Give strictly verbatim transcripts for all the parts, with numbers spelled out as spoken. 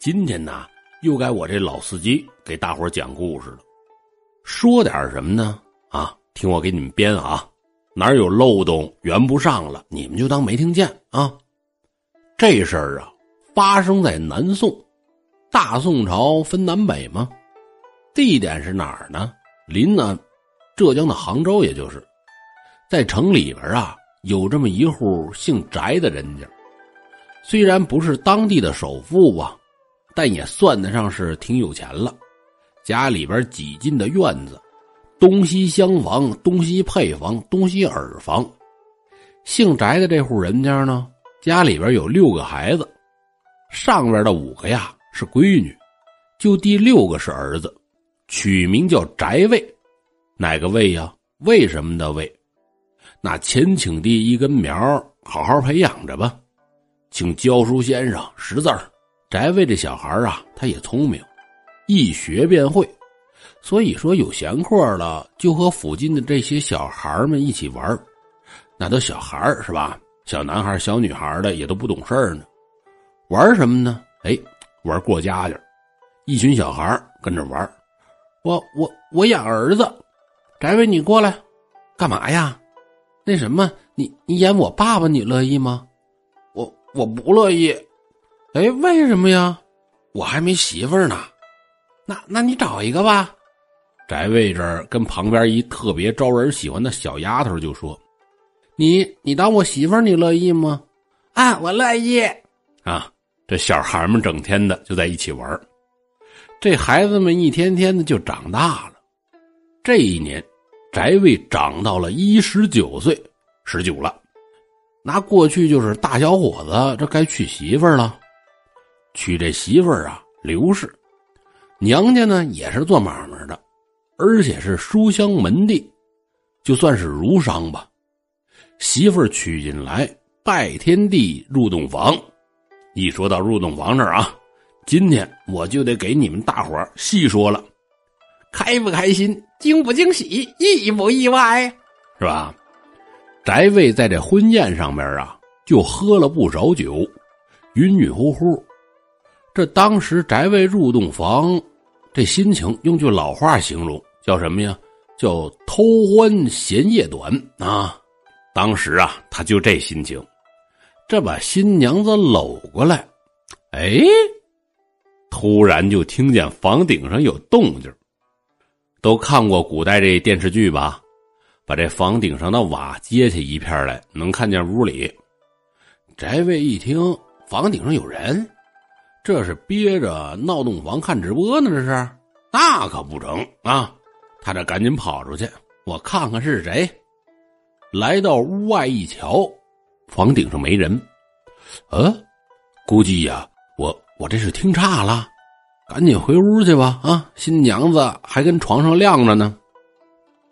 今天呢，又该我这老司机给大伙讲故事了。说点什么呢？啊，听我给你们编啊，哪有漏洞圆不上了，你们就当没听见啊。这事儿啊，发生在南宋，大宋朝分南北吗？地点是哪儿呢？临安，浙江的杭州，也就是在城里边啊，有这么一户姓翟的人家，虽然不是当地的首富啊，但也算得上是挺有钱了。家里边几进的院子，东西厢房、东西配房、东西耳房。姓翟的这户人家呢，家里边有六个孩子，上边的五个呀是闺女，就第六个是儿子，取名叫翟卫。哪个卫呀？为什么的卫？那前请地一根苗，好好培养着吧。请教书先生识字儿。翟卫这小孩啊，他也聪明，一学便会，所以说有闲课了就和附近的这些小孩们一起玩。那都小孩是吧，小男孩小女孩的也都不懂事儿呢。玩什么呢？哎，玩过家家。一群小孩跟着玩，我我我养儿子。翟卫你过来干嘛呀？那什么，你你演我爸爸，你乐意吗？我我不乐意。哎，为什么呀？我还没媳妇儿呢。那那你找一个吧。翟卫这儿跟旁边一特别招人喜欢的小丫头就说：“你你当我媳妇儿，你乐意吗？”啊，我乐意。啊，这小孩们整天的就在一起玩，这孩子们一天天的就长大了。这一年，翟卫长到了一十九岁，十九了。拿过去就是大小伙子，这该娶媳妇儿了。娶这媳妇儿啊，刘氏，娘家呢也是做买卖的，而且是书香门第，就算是儒商吧。媳妇儿娶进来，拜天地入洞房。一说到入洞房这儿啊，今天我就得给你们大伙儿细说了。开不开心，惊不惊喜，意不意外，是吧？翟卫在这婚宴上面啊，就喝了不少酒，晕晕乎乎。这当时翟卫入洞房，这心情用句老话形容，叫什么呀？叫偷欢闲夜短啊！当时啊，他就这心情，这把新娘子搂过来，哎，突然就听见房顶上有动静。都看过古代这电视剧吧？把这房顶上的瓦揭起一片来，能看见屋里。翟卫一听房顶上有人，这是憋着闹洞房看直播呢，这是？那可不成啊！他这赶紧跑出去，我看看是谁。来到屋外一瞧，房顶上没人。呃，估计呀、啊，我我这是听岔了，赶紧回屋去吧啊！新娘子还跟床上晾着呢。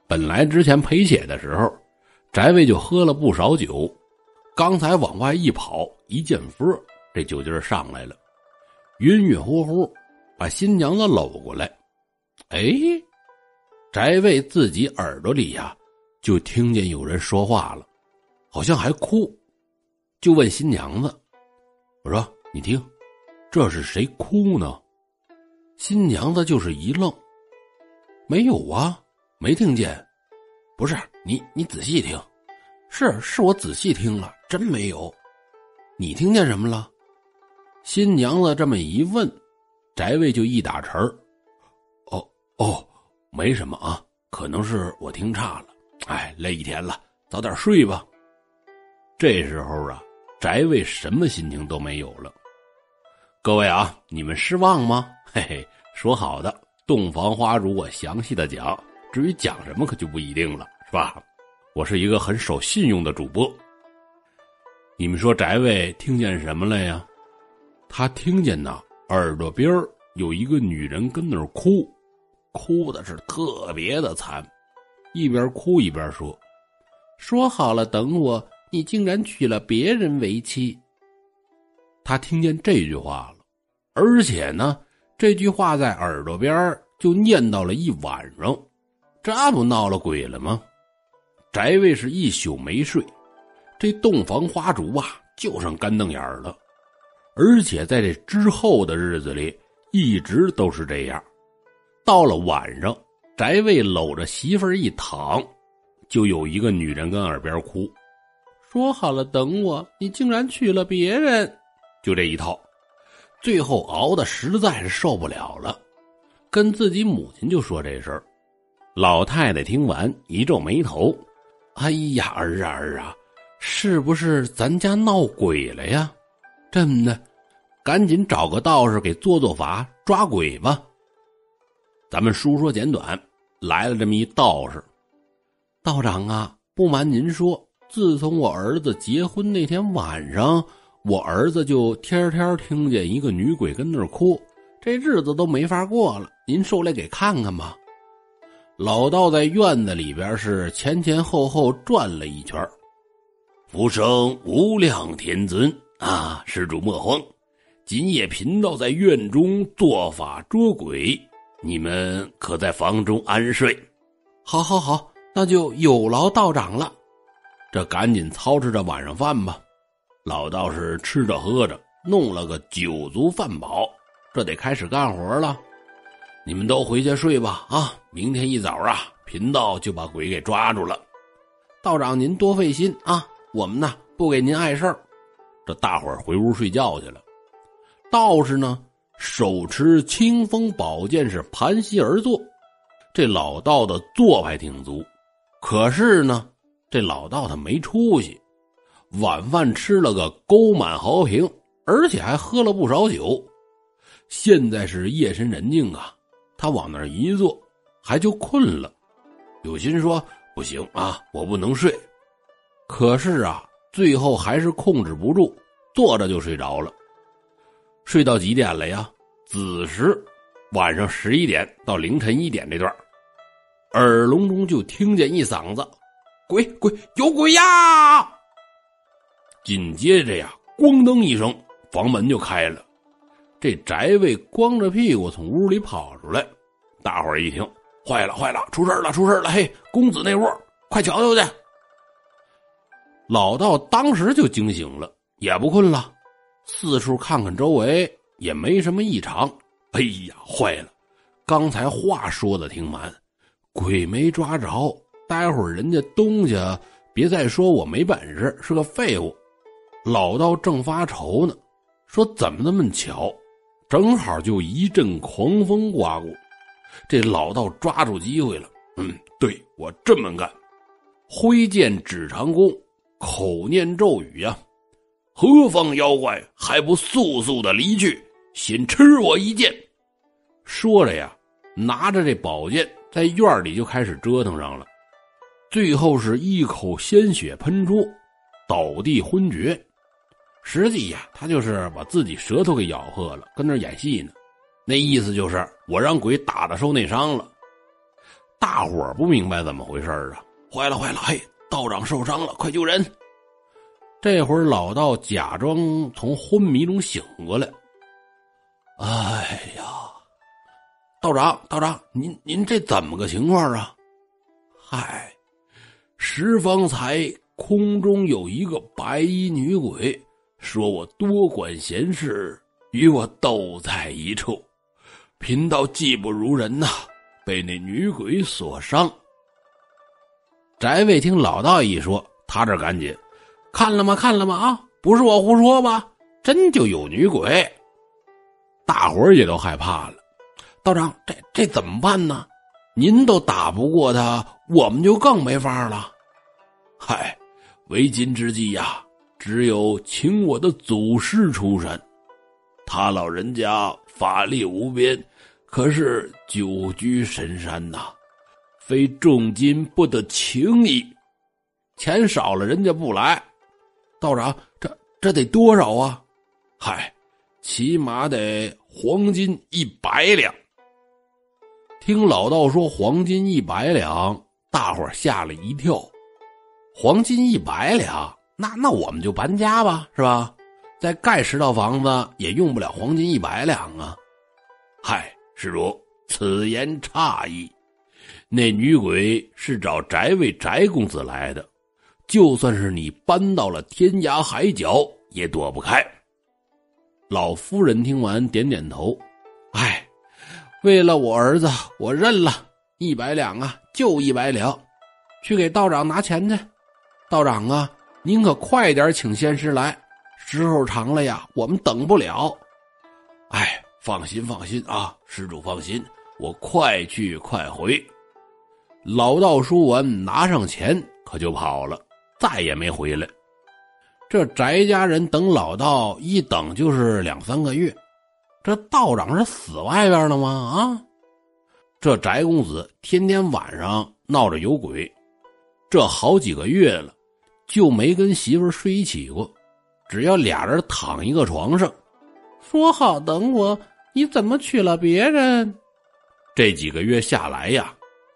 本来之前陪写的时候，翟卫就喝了不少酒，刚才往外一跑，一见风，这酒劲儿上来了，晕晕乎乎，把新娘子搂过来。哎，翟卫自己耳朵里呀，就听见有人说话了，好像还哭，就问新娘子：“我说你听，这是谁哭呢？”新娘子就是一愣：“没有啊。”没听见。不是你你仔细听。是是我仔细听了，真没有。你听见什么了？新娘子这么一问，翟卫就一打沉儿。哦哦没什么啊，可能是我听差了。哎，累一天了，早点睡吧。这时候啊，翟卫什么心情都没有了。各位啊，你们失望吗？嘿嘿，说好的洞房花烛我详细的讲。至于讲什么可就不一定了，是吧？我是一个很守信用的主播。你们说翟卫听见什么了呀？他听见呢，耳朵边有一个女人跟那儿哭，哭的是特别的惨，一边哭一边说：“说好了等我，你竟然娶了别人为妻。”他听见这句话了，而且呢，这句话在耳朵边就念叨了一晚上。这不闹了鬼了吗？翟卫是一宿没睡，这洞房花烛啊，就剩干瞪眼了。而且在这之后的日子里一直都是这样。到了晚上，翟卫搂着媳妇儿一躺，就有一个女人跟耳边哭，说好了等我，你竟然娶了别人，就这一套。最后熬得实在是受不了了，跟自己母亲就说这事儿。老太太听完一皱眉头，哎呀，儿啊儿啊，是不是咱家闹鬼了呀？这么的，赶紧找个道士给做做法抓鬼吧。咱们书说简短，来了这么一道士。道长啊，不瞒您说，自从我儿子结婚那天晚上，我儿子就天天听见一个女鬼跟那儿哭，这日子都没法过了，您受累给看看吧。老道在院子里边是前前后后转了一圈。福生无量天尊啊，施主莫慌，今夜贫道在院中做法捉鬼，你们可在房中安睡。好好好，那就有劳道长了。这赶紧操持着晚上饭吧。老道士吃着喝着，弄了个酒足饭饱，这得开始干活了。你们都回去睡吧啊！明天一早啊，贫道就把鬼给抓住了。道长您多费心啊，我们呢不给您碍事儿。这大伙儿回屋睡觉去了。道士呢手持清风宝剑，是盘膝而坐。这老道的做派挺足，可是呢这老道他没出息，晚饭吃了个勾满豪瓶，而且还喝了不少酒。现在是夜深人静啊，他往那儿一坐还就困了。有心说不行啊，我不能睡，可是啊最后还是控制不住，坐着就睡着了。睡到几点了呀？子时，晚上十一点到凌晨一点这段，耳聋中就听见一嗓子鬼鬼有鬼呀！紧接着呀咣当一声，房门就开了。这翟卫光着屁股从屋里跑出来，大伙儿一听坏了坏了，出事了出事了，嘿，公子那屋快瞧瞧去。老道当时就惊醒了，也不困了，四处看看周围也没什么异常。哎呀坏了，刚才话说的听完，鬼没抓着，待会儿人家东家别再说我没本事是个废物。老道正发愁呢，说怎么那么巧，正好就一阵狂风刮过。这老道抓住机会了，嗯，对，我这么干。挥剑指长弓，口念咒语呀、啊，何方妖怪还不速速的离去，先吃我一剑。说着呀拿着这宝剑在院里就开始折腾上了，最后是一口鲜血喷出，倒地昏厥。实际呀他就是把自己舌头给咬破了，跟那演戏呢，那意思就是我让鬼打得受内伤了。大伙儿不明白怎么回事啊，坏了坏了，嘿，道长受伤了，快救人。这会儿老道假装从昏迷中醒过来，哎呀，道长道长，您您这怎么个情况啊？嗨，十方才空中有一个白衣女鬼，说我多管闲事，与我斗在一处，贫道技不如人呐、啊，被那女鬼所伤。翟卫听老道一说，他这赶紧看了吗看了吗啊，不是我胡说吧，真就有女鬼。大伙儿也都害怕了，道长这这怎么办呢？您都打不过他，我们就更没法了。嗨，为今之计呀，只有请我的祖师出山，他老人家法力无边，可是久居神山呐、啊，非重金不得请矣。钱少了人家不来。道长这这得多少啊？嗨，起码得黄金一百两。听老道说黄金一百两，大伙吓了一跳。黄金一百两，那那我们就搬家吧，是吧？再盖十套房子也用不了黄金一百两啊。嗨，施主此言差矣，那女鬼是找翟卫翟公子来的，就算是你搬到了天涯海角也躲不开。老夫人听完点点头，哎，为了我儿子，我认了，一百两啊，就一百两，去给道长拿钱去。道长啊，您可快点请仙师来，时候长了呀，我们等不了。哎，放心放心啊，施主放心，我快去快回。老道说完，拿上钱可就跑了，再也没回来。这翟家人等老道一等就是两三个月，这道长是死外边了吗？啊，这翟公子天天晚上闹着有鬼，这好几个月了就没跟媳妇睡一起过，只要俩人躺一个床上，说好等我，你怎么娶了别人？这几个月下来呀，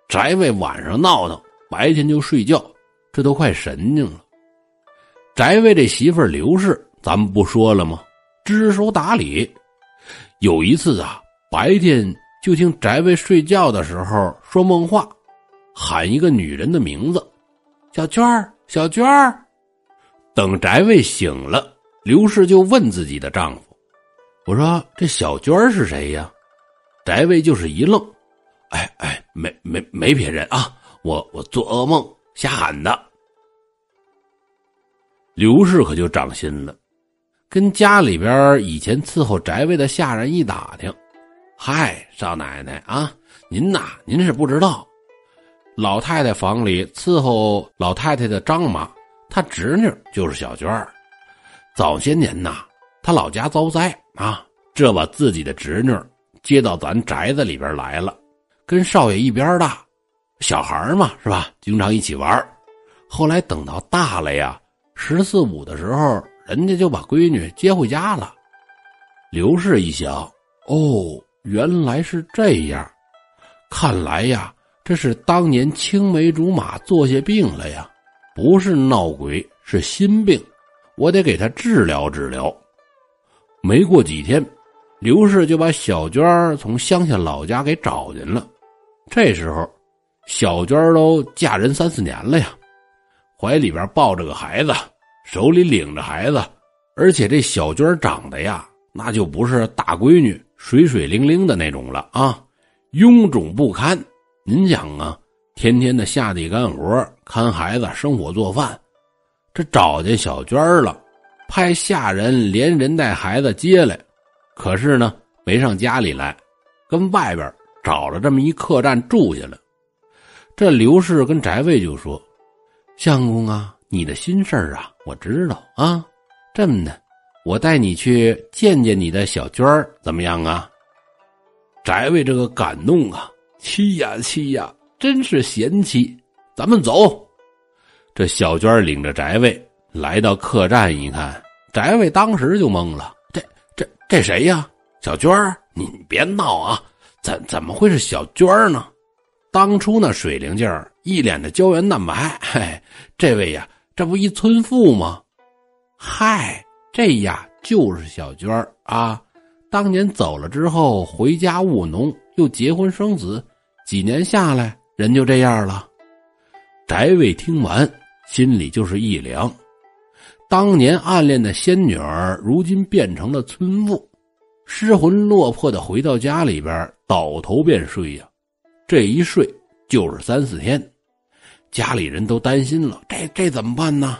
翟为晚上闹腾，白天就睡觉，这都快神经了。翟为这媳妇刘氏咱们不说了吗？知书达理。有一次啊，白天就听翟为睡觉的时候说梦话，喊一个女人的名字，小娟儿，小娟儿。等翟为醒了，刘氏就问自己的丈夫，我说这小娟儿是谁呀？翟为就是一愣，哎哎，没没没别人啊，我我做噩梦瞎喊的。刘氏可就长心了，跟家里边以前伺候宅位的下人一打听，嗨，少奶奶啊，您哪您是不知道，老太太房里伺候老太太的张妈，她侄女就是小娟儿。早些年呐，她老家遭灾啊，这把自己的侄女接到咱宅子里边来了，跟少爷一边大，小孩嘛是吧，经常一起玩。后来等到大了呀，十四五的时候，人家就把闺女接回家了。刘氏一想，哦，原来是这样，看来呀，这是当年青梅竹马做些病了呀，不是闹鬼，是心病，我得给他治疗治疗。没过几天，刘氏就把小娟从乡下老家给找进了。这时候，小娟都嫁人三四年了呀，怀里边抱着个孩子，手里领着孩子，而且这小娟长得呀，那就不是大闺女水水灵灵的那种了啊，臃肿不堪。您想啊，天天的下地干活，看孩子，生火做饭，这找见小娟了，派下人连人带孩子接来，可是呢，没上家里来，跟外边找了这么一客栈住下了。这刘氏跟翟卫就说，相公啊，你的心事儿啊，我知道啊。这么的，我带你去见见你的小娟儿，怎么样啊？翟卫这个感动啊，妻呀妻呀，真是贤妻，咱们走。这小娟领着翟卫来到客栈一看，翟卫当时就懵了，这这这谁呀？小娟儿，你别闹啊，怎怎么会是小娟儿呢？当初那水灵劲儿，一脸的胶原蛋白，嘿，这位呀，这不一村妇吗？嗨，这呀就是小娟儿啊！当年走了之后，回家务农，又结婚生子，几年下来，人就这样了。翟卫听完，心里就是一凉。当年暗恋的仙女儿，如今变成了村妇，失魂落魄的回到家里边，倒头便睡呀。这一睡就是三四天，家里人都担心了，这这怎么办呢？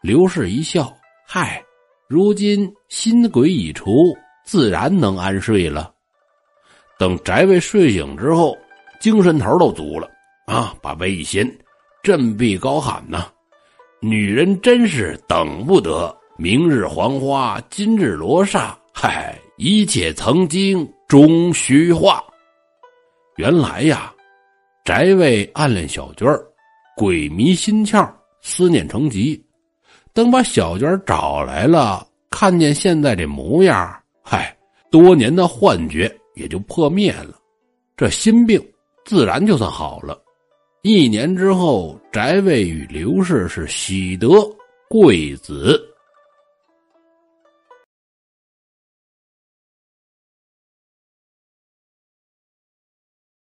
刘氏一笑，嗨，如今新鬼已除，自然能安睡了。等翟卫睡醒之后，精神头都足了啊，把杯一掀，振臂高喊呐、啊：“女人真是等不得，明日黄花，今日罗刹，嗨，一切曾经终虚化。”原来呀，翟卫暗恋小娟儿，鬼迷心窍，思念成疾。等把小娟儿找来了，看见现在这模样，嗨，多年的幻觉也就破灭了，这心病自然就算好了。一年之后，翟卫与刘氏是喜得贵子。